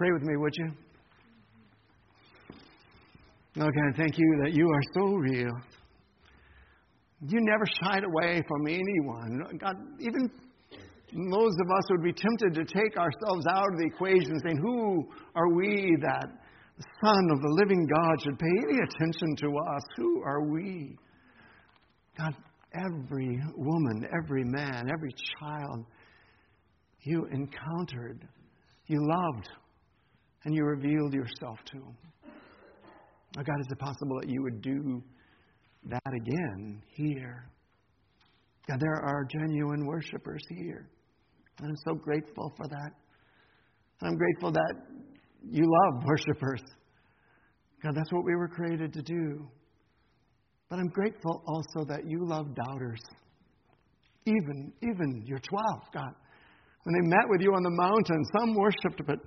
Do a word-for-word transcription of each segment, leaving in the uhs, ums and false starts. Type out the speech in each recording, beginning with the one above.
Pray with me, would you? Lord God, thank you that you are so real. You never shied away from anyone. God, even those of us would be tempted to take ourselves out of the equation, saying, who are we that the Son of the living God should pay any attention to us? Who are we? God, every woman, every man, every child you encountered, you loved, and you revealed yourself to. Oh God, is it possible that you would do that again here? God, there are genuine worshipers here. And I'm so grateful for that. And I'm grateful that you love worshipers. God, that's what we were created to do. But I'm grateful also that you love doubters. Even, even your twelve, God. When they met with you on the mountain, some worshipped, but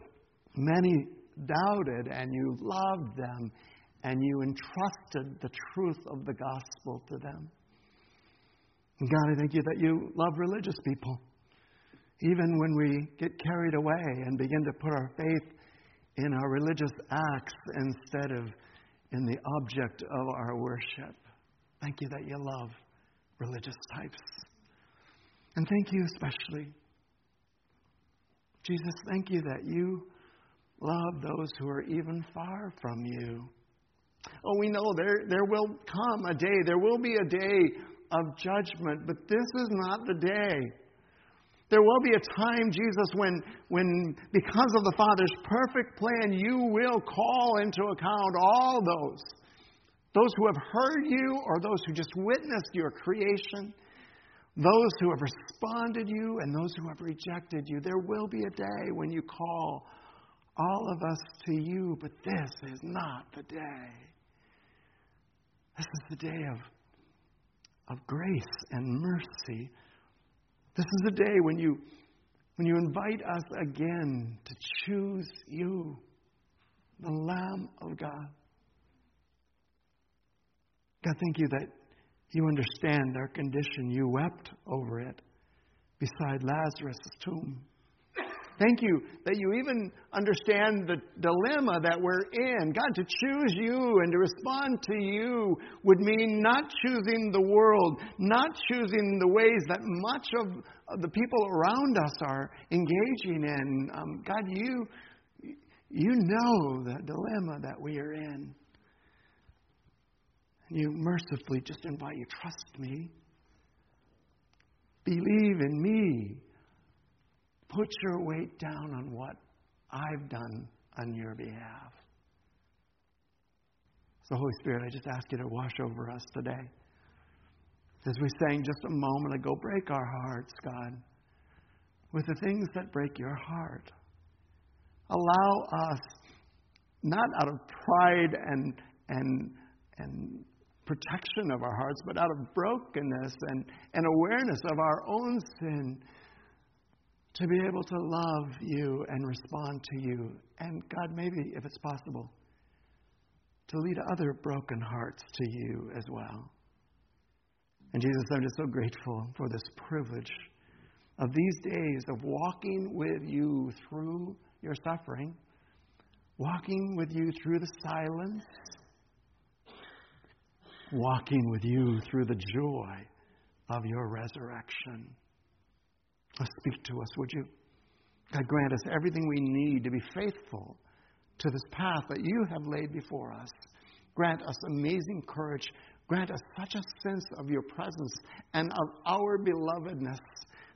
many doubted, and you loved them, and you entrusted the truth of the gospel to them. And God, I thank you that you love religious people. Even when we get carried away and begin to put our faith in our religious acts instead of in the object of our worship. Thank you that you love religious types. And thank you especially, Jesus, thank you that you love those who are even far from you. Oh, we know there, there will come a day. There will be a day of judgment, but this is not the day. There will be a time, Jesus, when, when because of the Father's perfect plan, you will call into account all those, those who have heard you or those who just witnessed your creation, those who have responded you and those who have rejected you. There will be a day when you call all of us to you, but this is not the day. This is the day of, of grace and mercy. This is the day when you, when you invite us again to choose you, the Lamb of God. God, thank you that you understand our condition. You wept over it beside Lazarus' tomb. Thank you that you even understand the dilemma that we're in. God, to choose you and to respond to you would mean not choosing the world, not choosing the ways that much of the people around us are engaging in. Um, God, you, you know the dilemma that we are in. And you mercifully just invite you, trust me. Believe in me. Put your weight down on what I've done on your behalf. So, Holy Spirit, I just ask you to wash over us today. As we sang just a moment ago, break our hearts, God, with the things that break your heart. Allow us, not out of pride and and and protection of our hearts, but out of brokenness and, and awareness of our own sin, to be able to love you and respond to you. And God, maybe, if it's possible, to lead other broken hearts to you as well. And Jesus, I'm just so grateful for this privilege of these days of walking with you through your suffering, walking with you through the silence, walking with you through the joy of your resurrection. Oh, speak to us, would you? God, grant us everything we need to be faithful to this path that you have laid before us. Grant us amazing courage. Grant us such a sense of your presence and of our belovedness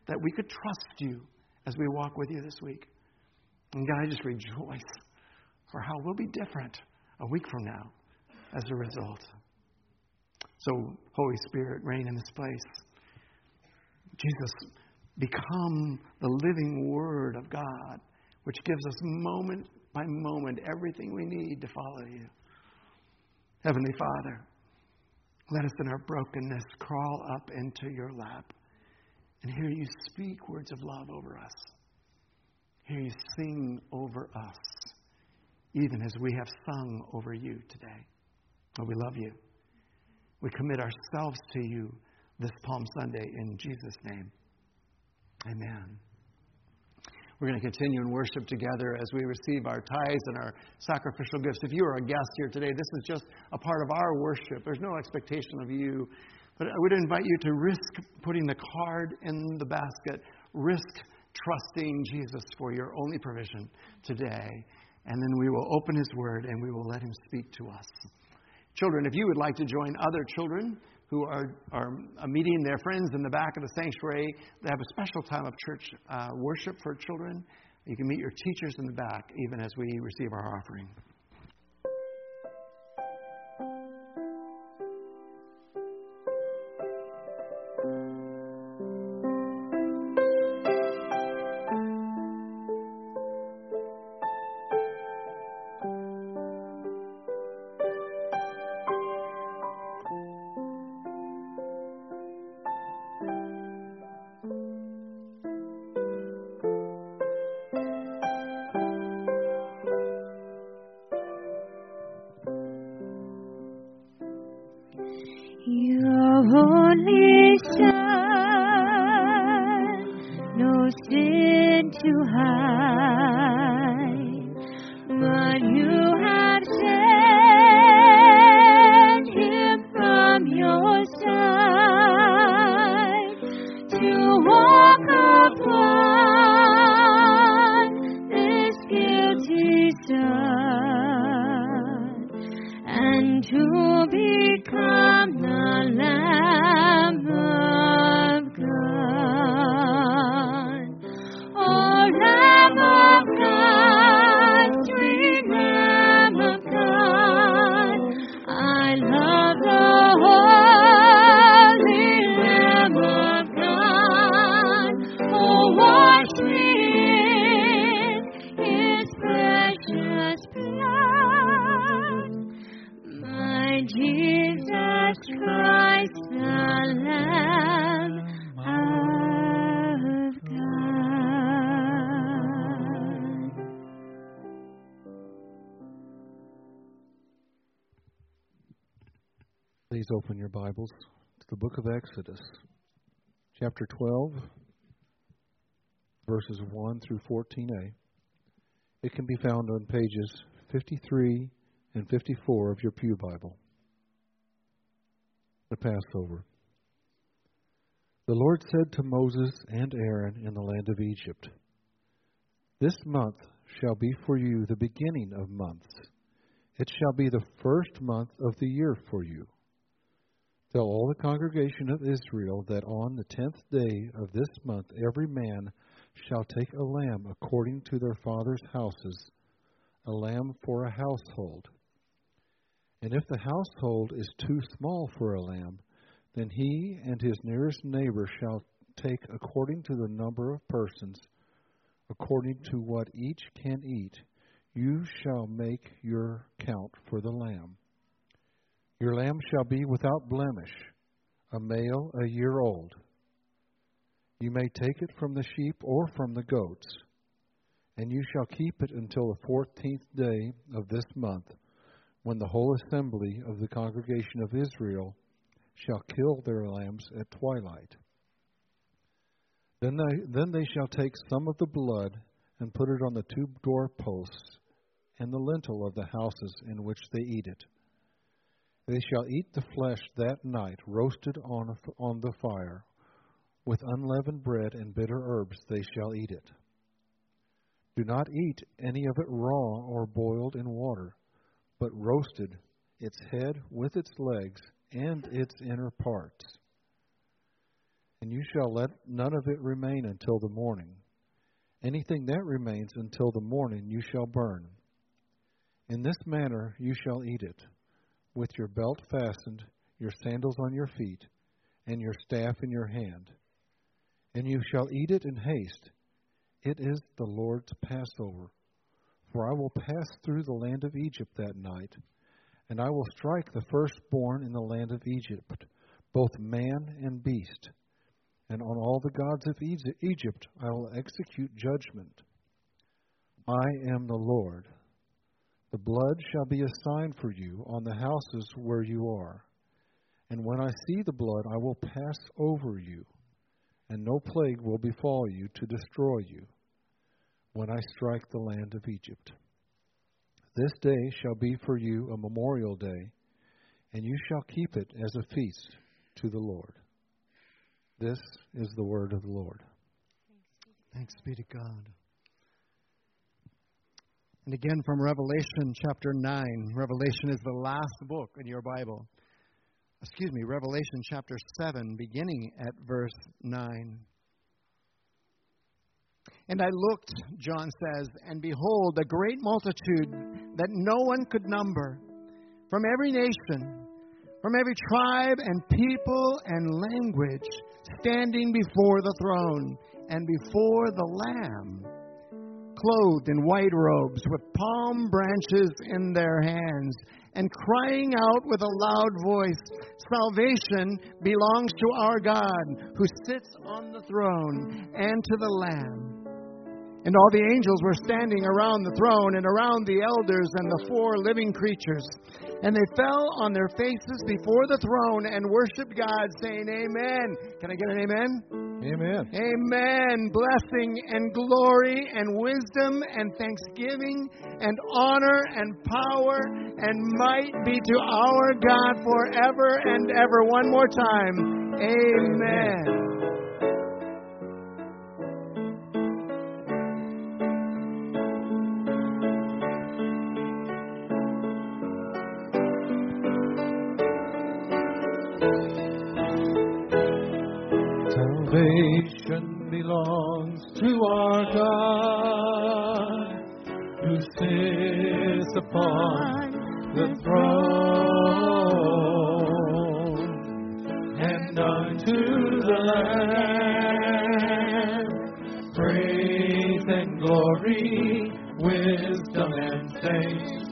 that we could trust you as we walk with you this week. And God, I just rejoice for how we'll be different a week from now as a result. So, Holy Spirit, reign in this place. Jesus, become the living Word of God, which gives us moment by moment everything we need to follow you. Heavenly Father, let us in our brokenness crawl up into your lap and hear you speak words of love over us. Hear you sing over us, even as we have sung over you today. Oh, we love you. We commit ourselves to you this Palm Sunday in Jesus' name. Amen. We're going to continue in worship together as we receive our tithes and our sacrificial gifts. If you are a guest here today, this is just a part of our worship. There's no expectation of you. But I would invite you to risk putting the card in the basket. Risk trusting Jesus for your only provision today. And then we will open His Word and we will let Him speak to us. Children, if you would like to join other children who are, are meeting their friends in the back of the sanctuary, they have a special time of church uh, worship for children. You can meet your teachers in the back even as we receive our offering. Please open your Bibles to the book of Exodus, chapter twelve, verses one through fourteen a. It can be found on pages fifty-three and fifty-four of your Pew Bible. The Passover. The Lord said to Moses and Aaron in the land of Egypt, "This month shall be for you the beginning of months. It shall be the first month of the year for you. Tell all the congregation of Israel that on the tenth day of this month every man shall take a lamb according to their fathers' houses, a lamb for a household. And if the household is too small for a lamb, then he and his nearest neighbor shall take according to the number of persons, according to what each can eat. You shall make your count for the lamb. Your lamb shall be without blemish, a male a year old. You may take it from the sheep or from the goats, and you shall keep it until the fourteenth day of this month, when the whole assembly of the congregation of Israel shall kill their lambs at twilight. Then they, then they shall take some of the blood and put it on the two doorposts and the lintel of the houses in which they eat it. They shall eat the flesh that night, roasted on, a, on the fire. With unleavened bread and bitter herbs they shall eat it. Do not eat any of it raw or boiled in water, but roasted, its head with its legs and its inner parts. And you shall let none of it remain until the morning. Anything that remains until the morning you shall burn. In this manner you shall eat it. With your belt fastened, your sandals on your feet, and your staff in your hand. And you shall eat it in haste. It is the Lord's Passover. For I will pass through the land of Egypt that night, and I will strike the firstborn in the land of Egypt, both man and beast. And on all the gods of Egypt I will execute judgment. I am the Lord. The blood shall be a sign for you on the houses where you are. And when I see the blood, I will pass over you, and no plague will befall you to destroy you. when I strike the land of Egypt. This day shall be for you a memorial day, and you shall keep it as a feast to the Lord. This is the word of the Lord. Thanks be to God. And again from Revelation chapter nine. Revelation is the last book in your Bible. Excuse me, Revelation chapter seven, beginning at verse nine. And I looked, John says, and behold, a great multitude that no one could number, from every nation, from every tribe and people and language, standing before the throne and before the Lamb, clothed in white robes with palm branches in their hands, and crying out with a loud voice, salvation belongs to our God who sits on the throne and to the Lamb. And all the angels were standing around the throne and around the elders and the four living creatures. And they fell on their faces before the throne and worshiped God, saying, Amen. Can I get an amen? Amen. Amen. Blessing and glory and wisdom and thanksgiving and honor and power and might be to our God forever and ever. One more time. Amen. Amen. Salvation belongs to our God, who sits upon the throne, and unto the Lamb, praise and glory, wisdom and thanks,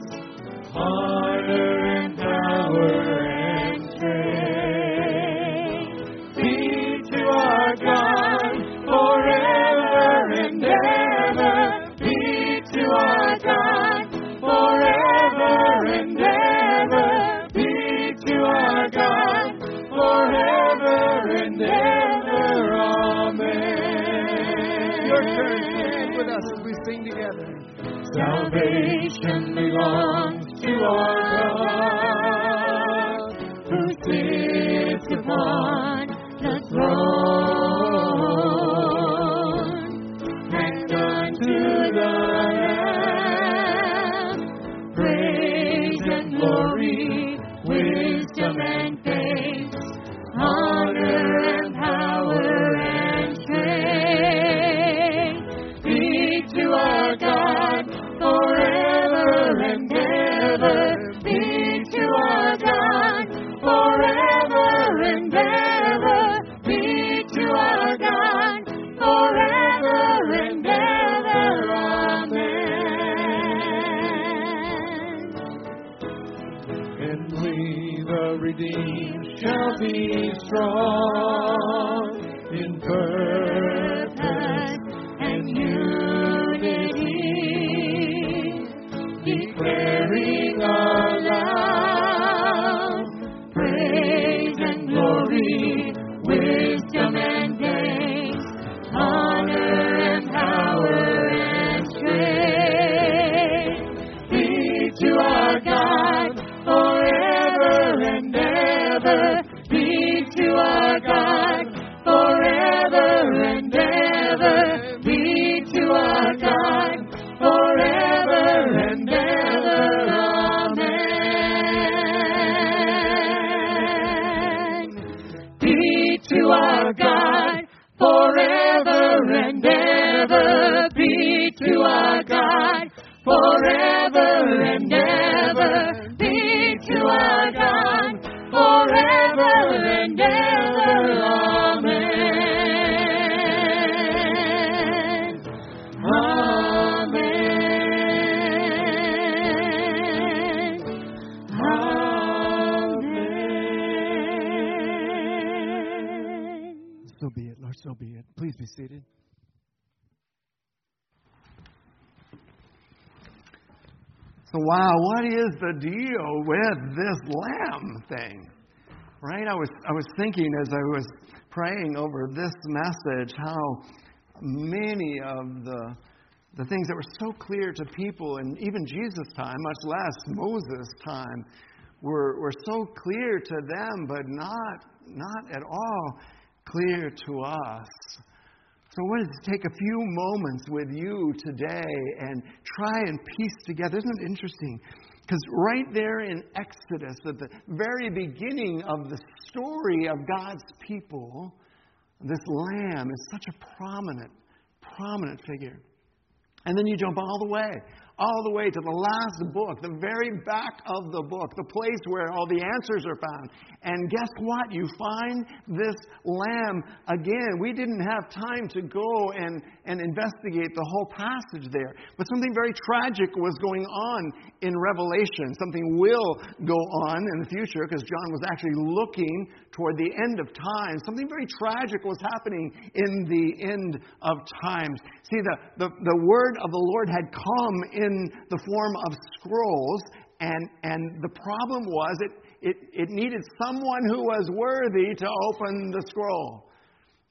honor and power and strength. Salvation belongs to our God, who sits upon the throne, and unto the Lamb, praise and glory, wisdom and thanks, honor and power and strength, be to our God. Redeemed shall be strong in purpose and unity, declaring aloud praise and glory, wisdom and thanks, honor and power and strength be to our God forever and ever. Be to our God forever and ever. Be to our God forever and ever. Amen. Be to our God forever and ever. Be to our God forever and ever. Be to our God forever and ever, amen. Amen. Amen. So be it, Lord, so be it. Please be seated. So, wow, what is the deal with this lamb thing? Right? I was I was thinking as I was praying over this message how many of the the things that were so clear to people in even Jesus' time, much less Moses' time, were, were so clear to them, but not, not at all clear to us. So I want to take a few moments with you today and try and piece together. Isn't it interesting? Because right there in Exodus, at the very beginning of the story of God's people, this lamb is such a prominent, prominent figure. And then you jump all the way, all the way to the last book, the very back of the book, the place where all the answers are found. And guess what? You find this lamb again. We didn't have time to go and, and investigate the whole passage there. But something very tragic was going on in Revelation. Something will go on in the future, because John was actually looking toward the end of time. Something very tragic was happening in the end of times. See, the, the, the word of the Lord had come in the form of scrolls, and and the problem was it it, it needed someone who was worthy to open the scroll,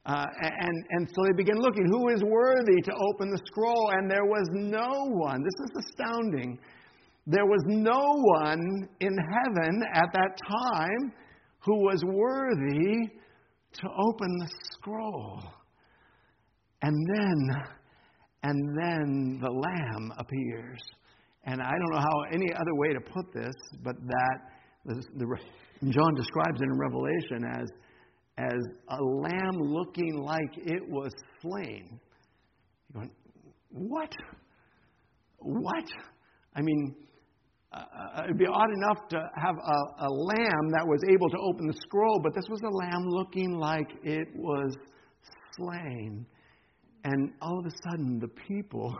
uh, and and so they began looking, who is worthy to open the scroll? And there was no one. This is astounding. There was no one in heaven at that time who was worthy to open the scroll. And then. And then the Lamb appears. And I don't know how any other way to put this, but that the, the, John describes it in Revelation as, as a lamb looking like it was slain. You're going, what? What? I mean, uh, it'd be odd enough to have a, a lamb that was able to open the scroll, but this was a lamb looking like it was slain. And all of a sudden, the people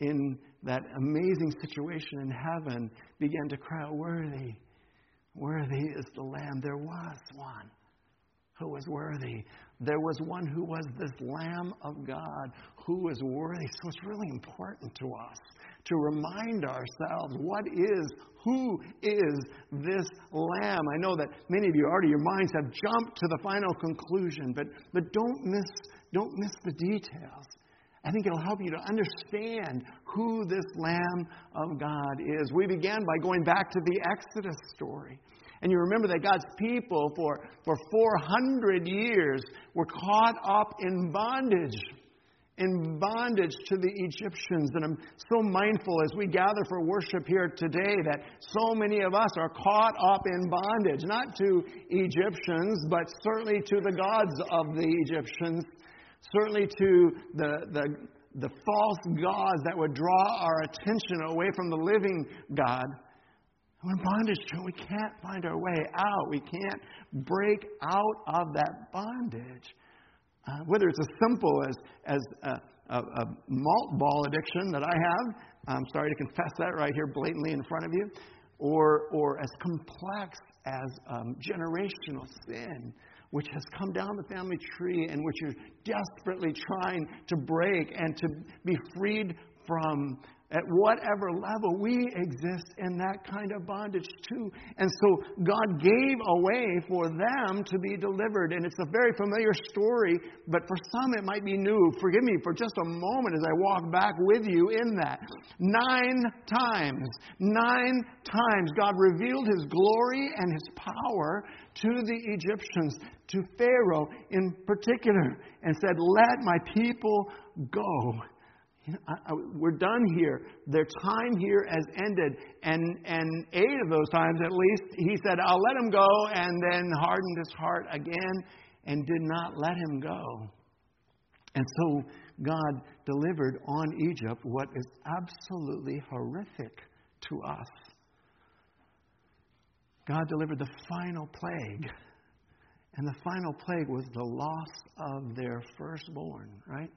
in that amazing situation in heaven began to cry, worthy, worthy is the Lamb. There was one who was worthy. There was one who was this Lamb of God who was worthy. So it's really important to us to remind ourselves, what is, who is this Lamb? I know that many of you already, your minds have jumped to the final conclusion, but, but don't miss Don't miss the details. I think it'll help you to understand who this Lamb of God is. We began by going back to the Exodus story. And you remember that God's people for, for four hundred years were caught up in bondage. In bondage to the Egyptians. And I'm so mindful as we gather for worship here today that so many of us are caught up in bondage, not to Egyptians, but certainly to the gods of the Egyptians, certainly to the, the, the false gods that would draw our attention away from the living God. We're in bondage to it. We can't find our way out. We can't break out of that bondage. Uh, whether it's as simple as as a, a, a malt ball addiction that I have, I'm sorry to confess that right here blatantly in front of you, or or as complex as um, generational sin, which has come down the family tree and which you're desperately trying to break and to be freed from. At whatever level, we exist in that kind of bondage too. And so God gave a way for them to be delivered. And it's a very familiar story, but for some it might be new. Forgive me for just a moment as I walk back with you in that. Nine times, nine times God revealed his glory and his power to the Egyptians, to Pharaoh in particular, and said, "Let my people go. I, I, we're done here. Their time here has ended." And and eight of those times, at least, he said, "I'll let him go," and then hardened his heart again and did not let him go. And so God delivered on Egypt what is absolutely horrific to us. God delivered the final plague. And the final plague was the loss of their firstborn, right?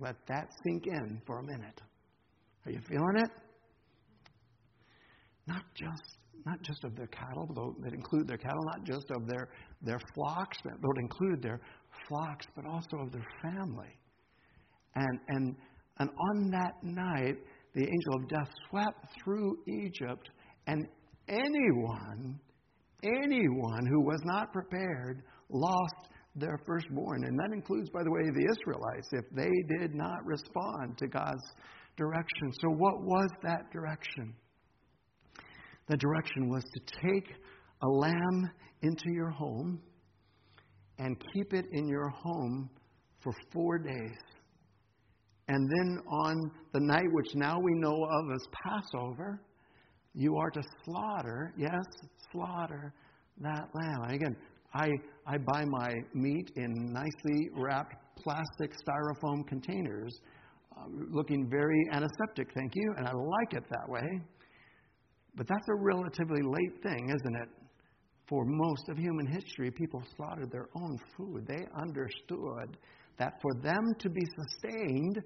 Let that sink in for a minute. Are you feeling it? Not just not just of their cattle, though that include their cattle, not just of their, their flocks, that would include their flocks, but also of their family. And and and on that night, the angel of death swept through Egypt, and anyone, anyone who was not prepared lost their firstborn. And that includes, by the way, the Israelites, if they did not respond to God's direction. So what was that direction? The direction was to take a lamb into your home and keep it in your home for four days. And then on the night which now we know of as Passover, you are to slaughter, yes, slaughter that lamb. And again, I, I buy my meat in nicely wrapped plastic styrofoam containers, uh, looking very antiseptic, thank you, and I like it that way. But that's a relatively late thing, isn't it? For most of human history, people slaughtered their own food. They understood that for them to be sustained,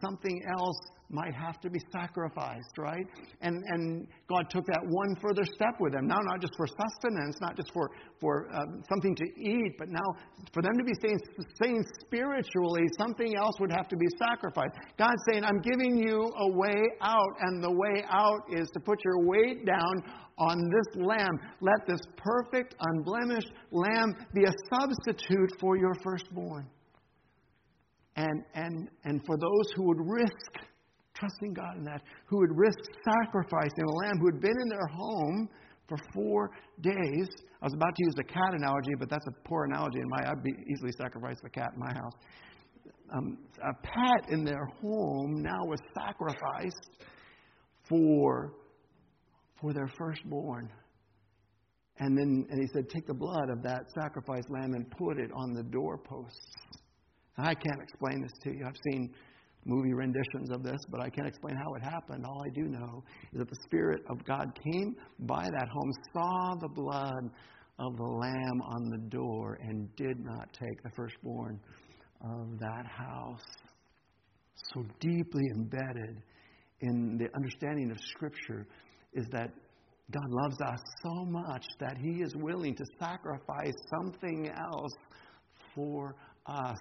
something else might have to be sacrificed, right? And and God took that one further step with them. Now, not just for sustenance, not just for, for um, something to eat, but now for them to be sustained spiritually, something else would have to be sacrificed. God's saying, I'm giving you a way out, and the way out is to put your weight down on this lamb. Let this perfect, unblemished lamb be a substitute for your firstborn. And and and for those who would risk trusting God in that, who would risk sacrificing a lamb who had been in their home for four days. I was about to use the cat analogy, but that's a poor analogy in my. I'd be easily sacrifice the cat in my house. Um, a pet in their home now was sacrificed for for their firstborn. And then and he said, take the blood of that sacrificed lamb and put it on the doorposts. I can't explain this to you. I've seen movie renditions of this, but I can't explain how it happened. All I do know is that the Spirit of God came by that home, saw the blood of the lamb on the door, and did not take the firstborn of that house. So deeply embedded in the understanding of Scripture is that God loves us so much that He is willing to sacrifice something else for us.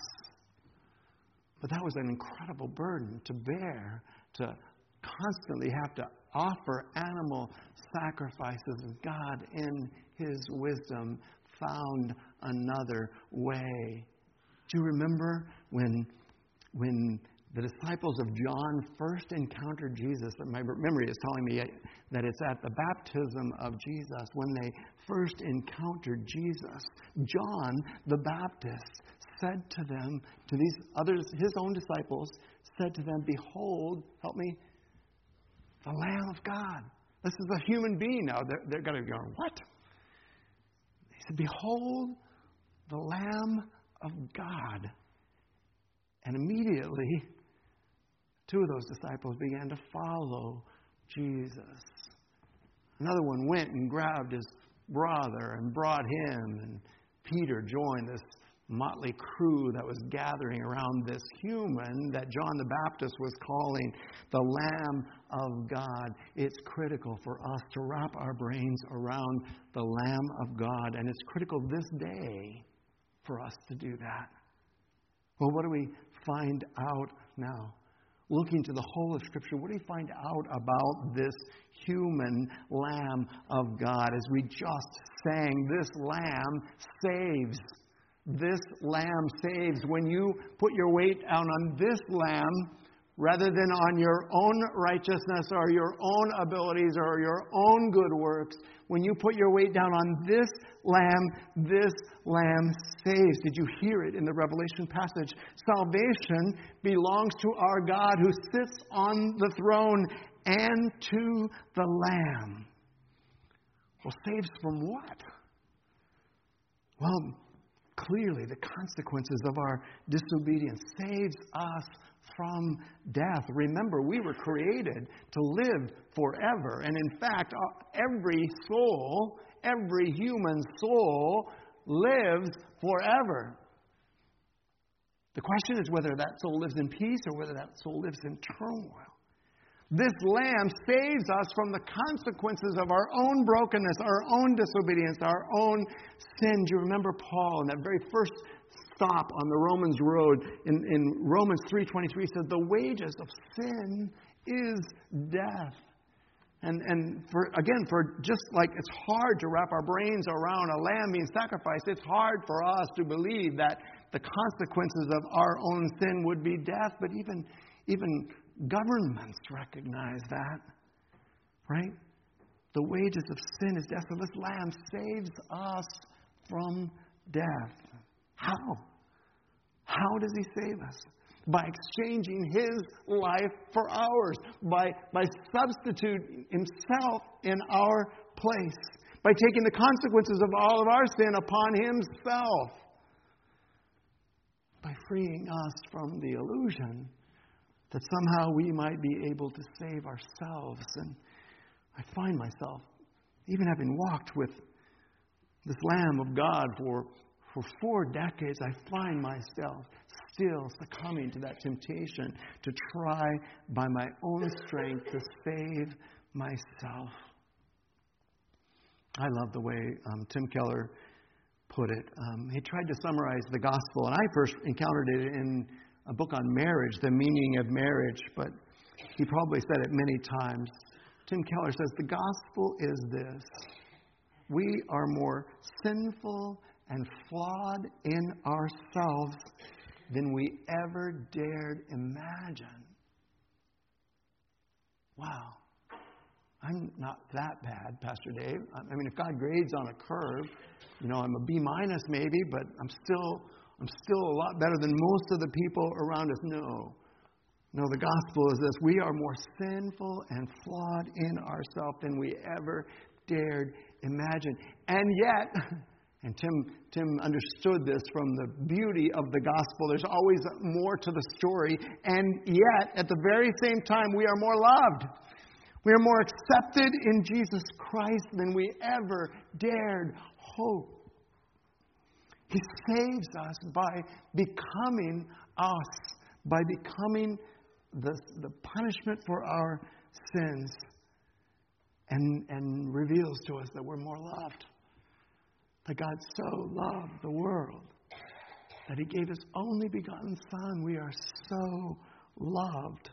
But that was an incredible burden to bear, to constantly have to offer animal sacrifices. And God, in His wisdom, found another way. Do you remember when, when the disciples of John first encountered Jesus? My memory is telling me that it's at the baptism of Jesus. When they first encountered Jesus, John the Baptist said to them, to these others, his own disciples, said to them, behold, help me, the Lamb of God. This is a human being now. They're, they're going to be going, what? He said, behold, the Lamb of God. And immediately, two of those disciples began to follow Jesus. Another one went and grabbed his brother and brought him, and Peter joined this motley crew that was gathering around this human that John the Baptist was calling the Lamb of God. It's critical for us to wrap our brains around the Lamb of God, and it's critical this day for us to do that. Well, what do we find out now? Looking to the whole of Scripture, what do we find out about this human Lamb of God? As we just sang, this Lamb saves. This lamb saves. When you put your weight down on this lamb rather than on your own righteousness or your own abilities or your own good works, when you put your weight down on this lamb, this lamb saves. Did you hear it in the Revelation passage? Salvation belongs to our God who sits on the throne and to the lamb. Well, saves from what? Well, clearly, the consequences of our disobedience saves us from death. Remember, we were created to live forever. And in fact, every soul, every human soul lives forever. The question is whether that soul lives in peace or whether that soul lives in turmoil. This lamb saves us from the consequences of our own brokenness, our own disobedience, our own sin. Do you remember Paul in that very first stop on the Romans road in, in Romans three twenty-three says, the wages of sin is death. And and for again, for just like it's hard to wrap our brains around a lamb being sacrificed, it's hard for us to believe that the consequences of our own sin would be death. But even even governments recognize that, right? The wages of sin is death. So this lamb saves us from death. How? How does he save us? By exchanging his life for ours. By, by substituting himself in our place. By taking the consequences of all of our sin upon himself. By freeing us from the illusion that somehow we might be able to save ourselves. And I find myself, even having walked with this Lamb of God for For four decades, I find myself still succumbing to that temptation to try by my own strength to save myself. I love the way um, Tim Keller put it. Um, he tried to summarize the gospel, and I first encountered it in a book on marriage, The Meaning of Marriage, but he probably said it many times. Tim Keller says, the gospel is this: we are more sinful and flawed in ourselves than we ever dared imagine. Wow. I'm not that bad, Pastor Dave. I mean, if God grades on a curve, you know, I'm a B minus maybe, but I'm still, I'm still a lot better than most of the people around us. No. No, the gospel is this: we are more sinful and flawed in ourselves than we ever dared imagine. And yet... And Tim Tim understood this from the beauty of the gospel. There's always more to the story. And yet, at the very same time, we are more loved. We are more accepted in Jesus Christ than we ever dared hope. He saves us by becoming us, by becoming the, the punishment for our sins, and, and reveals to us that we're more loved. That God so loved the world that he gave his only begotten Son. We are so loved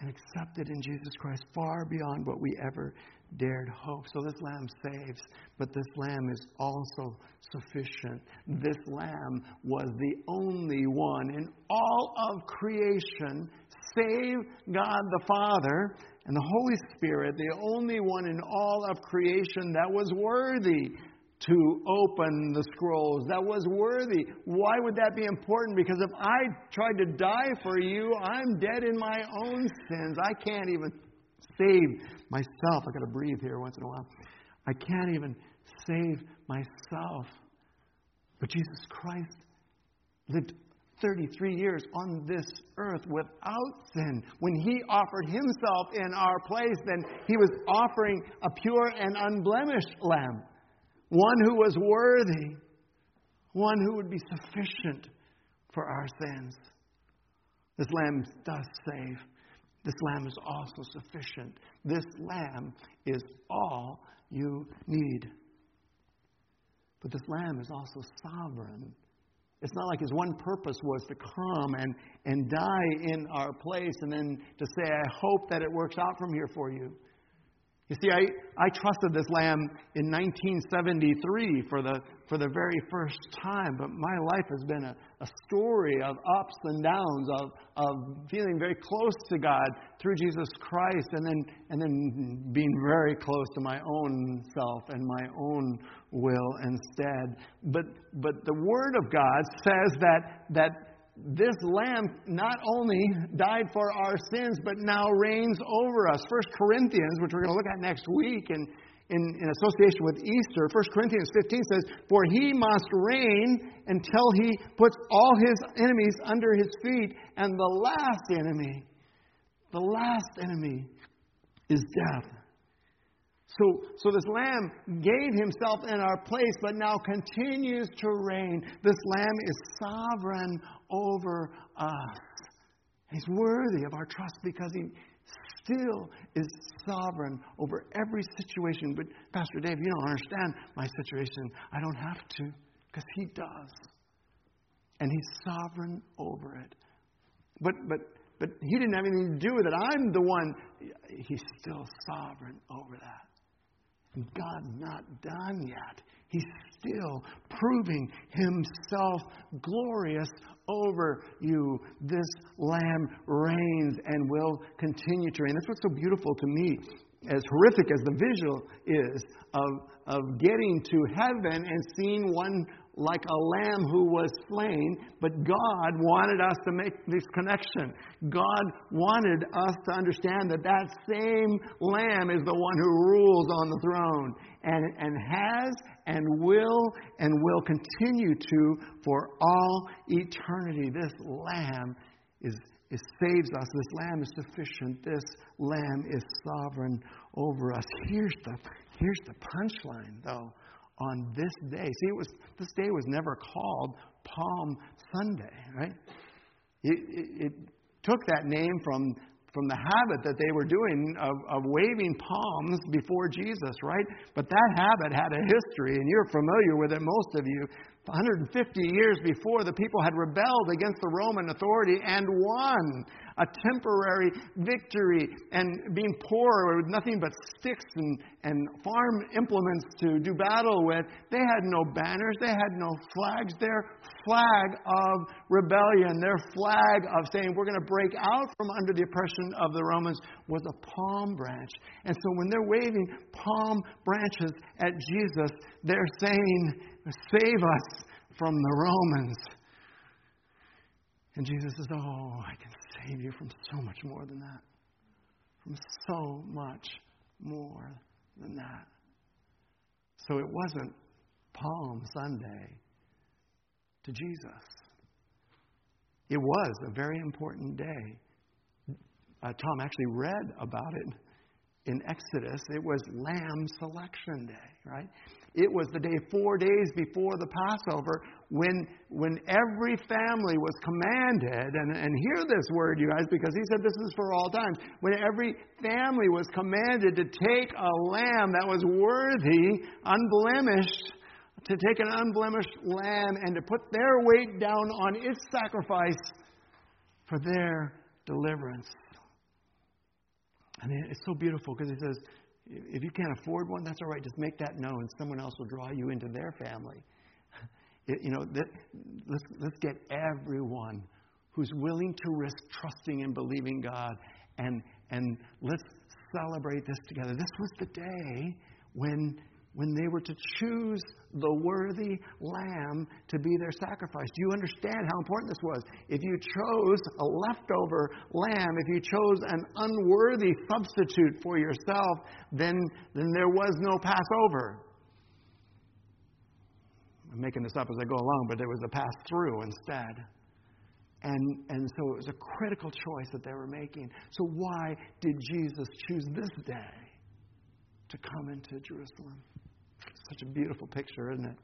and accepted in Jesus Christ far beyond what we ever dared hope. So this lamb saves, but this lamb is also sufficient. This lamb was the only one in all of creation, save God the Father and the Holy Spirit, the only one in all of creation that was worthy to open the scrolls, that was worthy. Why would that be important? Because if I tried to die for you, I'm dead in my own sins. I can't even save myself. I've got to breathe here once in a while. I can't even save myself. But Jesus Christ lived thirty-three years on this earth without sin. When he offered himself in our place, then he was offering a pure and unblemished lamb. One who was worthy. One who would be sufficient for our sins. This lamb does save. This lamb is also sufficient. This lamb is all you need. But this lamb is also sovereign. It's not like his one purpose was to come and, and die in our place and then to say, I hope that it works out from here for you. You see, I, I trusted this lamb in nineteen seventy-three for the for the very first time. But my life has been a, a story of ups and downs, of of feeling very close to God through Jesus Christ, and then and then being very close to my own self and my own will instead. But but the Word of God says that that this lamb not only died for our sins, but now reigns over us. First Corinthians, which we're going to look at next week in, in, in association with Easter, First Corinthians fifteen says, for he must reign until he puts all his enemies under his feet. And the last enemy, the last enemy is death. So, so this lamb gave himself in our place, but now continues to reign. This lamb is sovereign over us. He's worthy of our trust because he still is sovereign over every situation. But Pastor Dave, you don't understand my situation. I don't have to, because he does. And he's sovereign over it. But, but, But he didn't have anything to do with it. I'm the one. He's still sovereign over that. God's not done yet. He's still proving himself glorious over you. This Lamb reigns and will continue to reign. That's what's so beautiful to me. As horrific as the visual is of, of getting to heaven and seeing one like a lamb who was slain, but God wanted us to make this connection. God wanted us to understand that that same lamb is the one who rules on the throne and, and has and will and will continue to for all eternity. This lamb is It saves us. This lamb is sufficient. This lamb is sovereign over us. Here's the, here's the punchline, though, on this day. See, it was this day was never called Palm Sunday, right? It, it, it took that name from, from the habit that they were doing of, of waving palms before Jesus, right? But that habit had a history, and you're familiar with it, most of you. one hundred fifty years before, the people had rebelled against the Roman authority and won a temporary victory. And being poor with nothing but sticks and, and farm implements to do battle with, they had no banners, they had no flags. Their flag of rebellion, their flag of saying we're going to break out from under the oppression of the Romans was a palm branch. And so when they're waving palm branches at Jesus, they're saying, save us from the Romans. And Jesus says, oh, I can save you from so much more than that. From so much more than that. So it wasn't Palm Sunday to Jesus. It was a very important day. Uh, Tom actually read about it in Exodus. It was Lamb Selection Day, right? It was the day four days before the Passover when when every family was commanded, and, and hear this word, you guys, because he said this is for all times, when every family was commanded to take a lamb that was worthy, unblemished, to take an unblemished lamb and to put their weight down on its sacrifice for their deliverance. And it's so beautiful because he says, if you can't afford one, that's all right. Just make that known. Someone else will draw you into their family. It, you know, that, let's, let's get everyone who's willing to risk trusting and believing God. And, and let's celebrate this together. This was the day when, when they were to choose the worthy lamb to be their sacrifice. Do you understand how important this was? If you chose a leftover lamb, if you chose an unworthy substitute for yourself, then, then there was no Passover. I'm making this up as I go along, but there was a pass-through instead. And, and so it was a critical choice that they were making. So why did Jesus choose this day to come into Jerusalem? Such a beautiful picture, isn't it?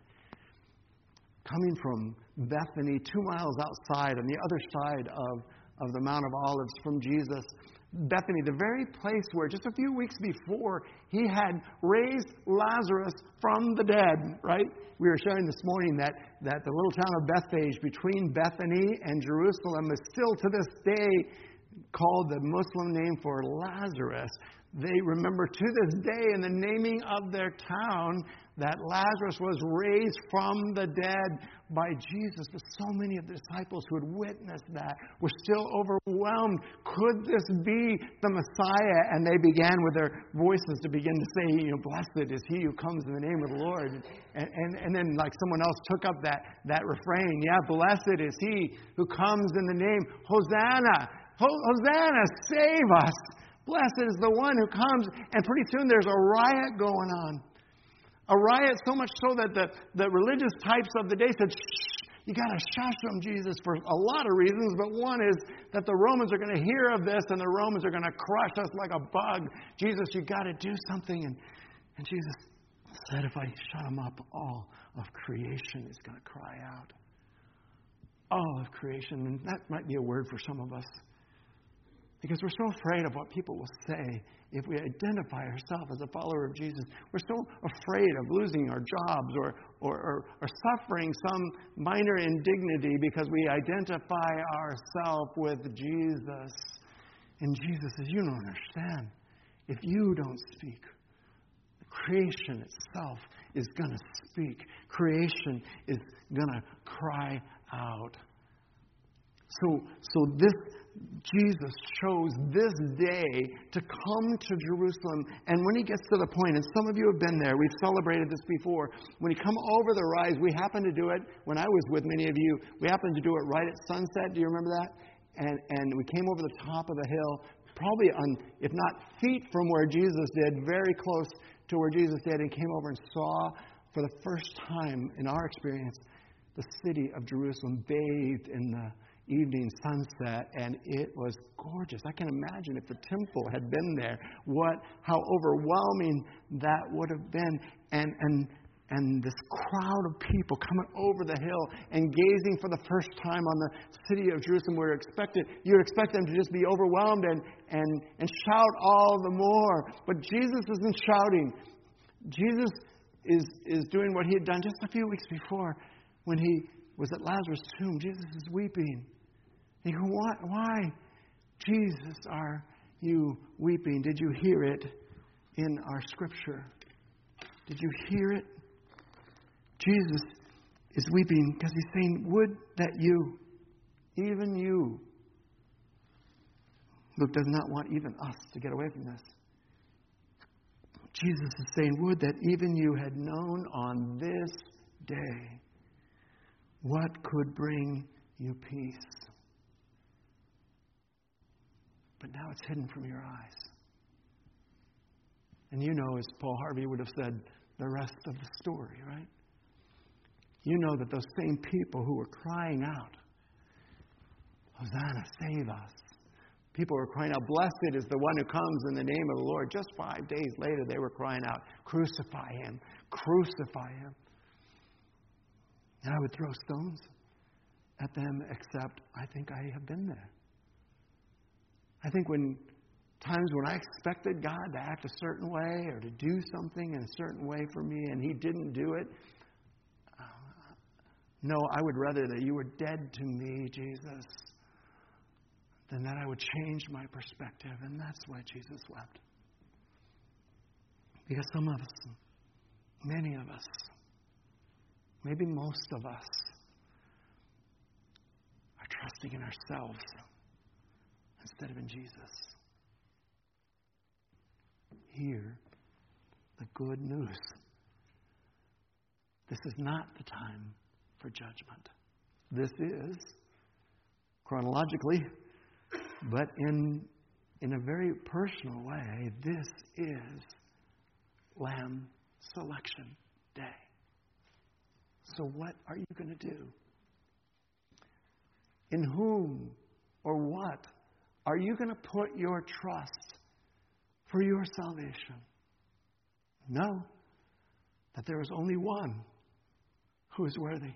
Coming from Bethany, two miles outside, on the other side of, of the Mount of Olives from Jesus. Bethany, the very place where just a few weeks before he had raised Lazarus from the dead, right? We were sharing this morning that, that the little town of Bethphage between Bethany and Jerusalem is still to this day called the Muslim name for Lazarus. They remember to this day in the naming of their town that Lazarus was raised from the dead by Jesus. But so many of the disciples who had witnessed that were still overwhelmed. Could this be the Messiah? And they began with their voices to begin to say, you know, blessed is he who comes in the name of the Lord. And, and, and then like someone else took up that, that refrain. Yeah, blessed is he who comes in the name. Hosanna! Ho- Hosanna! Save us! Blessed is the one who comes. And pretty soon there's a riot going on. A riot so much so that the, the religious types of the day said, shh, you got to shush them, Jesus, for a lot of reasons. But one is that the Romans are going to hear of this and the Romans are going to crush us like a bug. Jesus, you got to do something. And, and Jesus said, if I shut them up, all of creation is going to cry out. All of creation. And that might be a word for some of us. Because we're so afraid of what people will say if we identify ourselves as a follower of Jesus. We're so afraid of losing our jobs or, or, or, or suffering some minor indignity because we identify ourselves with Jesus. And Jesus says, you don't understand. If you don't speak, creation itself is going to speak. Creation is going to cry out. So, so this Jesus chose this day to come to Jerusalem. And when he gets to the point, and some of you have been there, we've celebrated this before. When you come over the rise, we happen to do it. When I was with many of you, we happened to do it right at sunset. Do you remember that? And and we came over the top of the hill, probably on, if not feet from where Jesus did, very close to where Jesus did, and came over and saw for the first time in our experience the city of Jerusalem bathed in the evening sunset, and it was gorgeous. I can imagine if the temple had been there, what how overwhelming that would have been. And and and this crowd of people coming over the hill and gazing for the first time on the city of Jerusalem, where expected you'd expect them to just be overwhelmed and and and shout all the more. But Jesus isn't shouting. Jesus is is doing what he had done just a few weeks before when he was at Lazarus' tomb. Jesus is weeping. You go, why, why, Jesus, are you weeping? Did you hear it in our scripture? Did you hear it? Jesus is weeping because he's saying, would that you, even you. Luke does not want even us to get away from this. Jesus is saying, would that even you had known on this day what could bring you peace. But now it's hidden from your eyes. And you know, as Paul Harvey would have said, the rest of the story, right? You know that those same people who were crying out, Hosanna, save us. People were crying out, blessed is the one who comes in the name of the Lord. Just five days later, they were crying out, crucify him, crucify him. And I would throw stones at them, except I think I have been there. I think when times when I expected God to act a certain way or to do something in a certain way for me and he didn't do it, uh, no, I would rather that you were dead to me, Jesus, than that I would change my perspective. And that's why Jesus wept. Because some of us, many of us, maybe most of us, are trusting in ourselves instead of in Jesus. Hear the good news. This is not the time for judgment. This is, chronologically, but in, in a very personal way, this is Lamb Selection Day. So what are you going to do? In whom or what are you going to put your trust for your salvation? Know that there is only one who is worthy.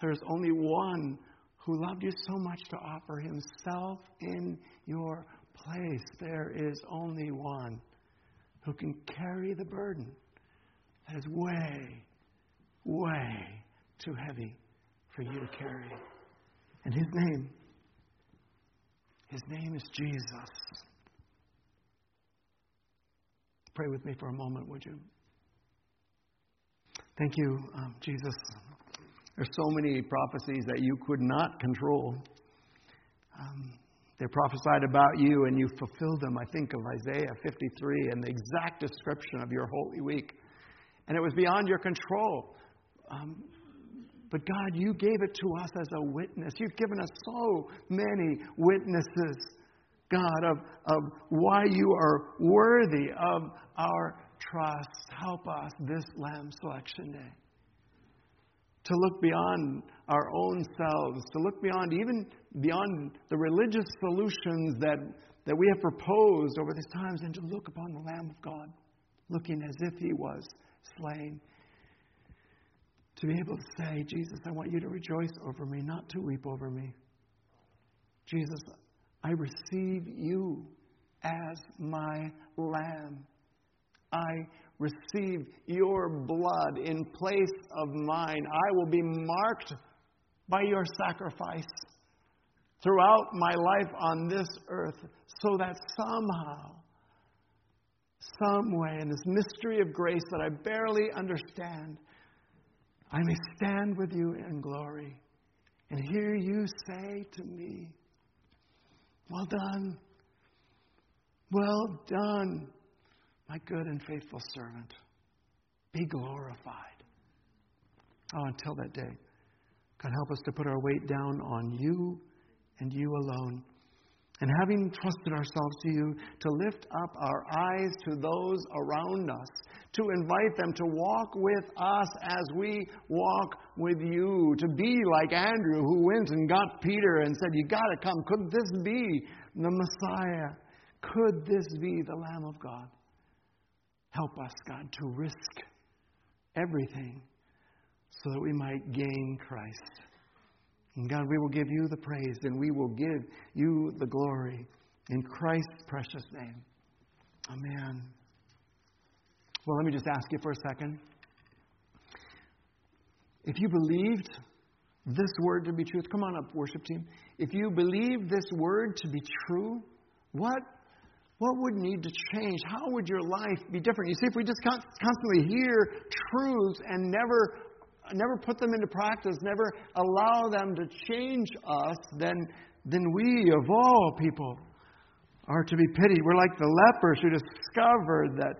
There is only one who loved you so much to offer himself in your place. There is only one who can carry the burden that is way way too heavy for you to carry. And his name, his name is Jesus. Pray with me for a moment, would you? Thank you, um, Jesus. There's so many prophecies that you could not control. Um, they prophesied about you and you fulfilled them. I think of Isaiah fifty-three and the exact description of your Holy Week. And it was beyond your control. Um, but God, you gave it to us as a witness. You've given us so many witnesses, God, of, of why you are worthy of our trust. Help us this Lamb Selection Day to look beyond our own selves, to look beyond even beyond the religious solutions that, that we have proposed over these times, and to look upon the Lamb of God, looking as if he was slain. To be able to say, Jesus, I want you to rejoice over me, not to weep over me. Jesus, I receive you as my Lamb. I receive your blood in place of mine. I will be marked by your sacrifice throughout my life on this earth, so that somehow some way, in this mystery of grace that I barely understand, I may stand with you in glory and hear you say to me, well done, well done, my good and faithful servant. Be glorified. Oh, until that day, God, help us to put our weight down on you and you alone. And having trusted ourselves to you, to lift up our eyes to those around us, to invite them to walk with us as we walk with you, to be like Andrew, who went and got Peter and said, you got to come. Could this be the Messiah? Could this be the Lamb of God? Help us, God, to risk everything so that we might gain Christ. And God, we will give you the praise and we will give you the glory in Christ's precious name. Amen. Well, let me just ask you for a second. If you believed this word to be truth, come on up, worship team. If you believe this word to be true, what What would need to change? How would your life be different? You see, if we just constantly hear truths and never never put them into practice, never allow them to change us, then, then we, of all people, are to be pitied. We're like the lepers who discovered that,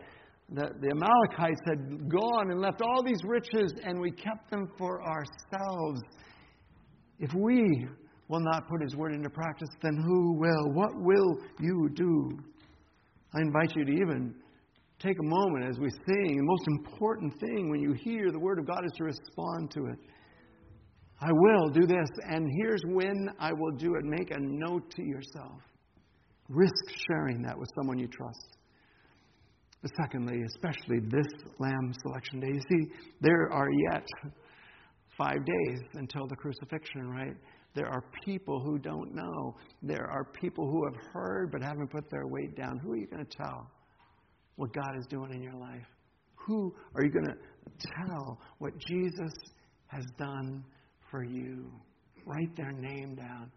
that the Amalekites had gone and left all these riches and we kept them for ourselves. If we will not put His Word into practice, then who will? What will you do? I invite you to even take a moment as we sing. The most important thing when you hear the Word of God is to respond to it. I will do this, and here's when I will do it. Make a note to yourself. Risk sharing that with someone you trust. But secondly, especially this Lamb Selection Day. You see, there are yet five days until the crucifixion, right? There are people who don't know. There are people who have heard but haven't put their weight down. Who are you going to tell what God is doing in your life? Who are you going to tell what Jesus has done for you? Write their name down.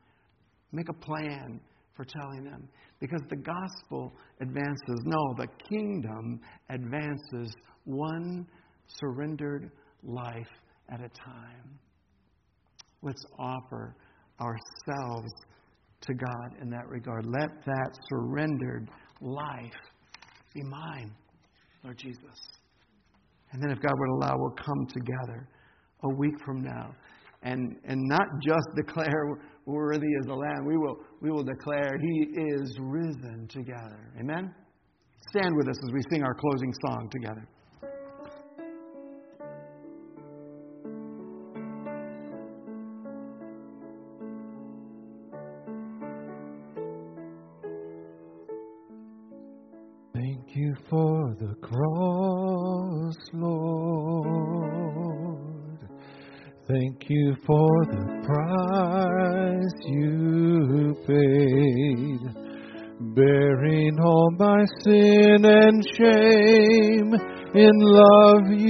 Make a plan for telling them. Because the gospel advances. No, the kingdom advances one surrendered life at a time. Let's offer ourselves to God in that regard. Let that surrendered life be mine, Lord Jesus. And then if God would allow, we'll come together a week from now and, and not just declare worthy is the Lamb. We will, we will declare He is risen together. Amen? Stand with us as we sing our closing song together. Thank you for the cross, Lord. Thank you for the price you paid, bearing all my sin and shame. In love you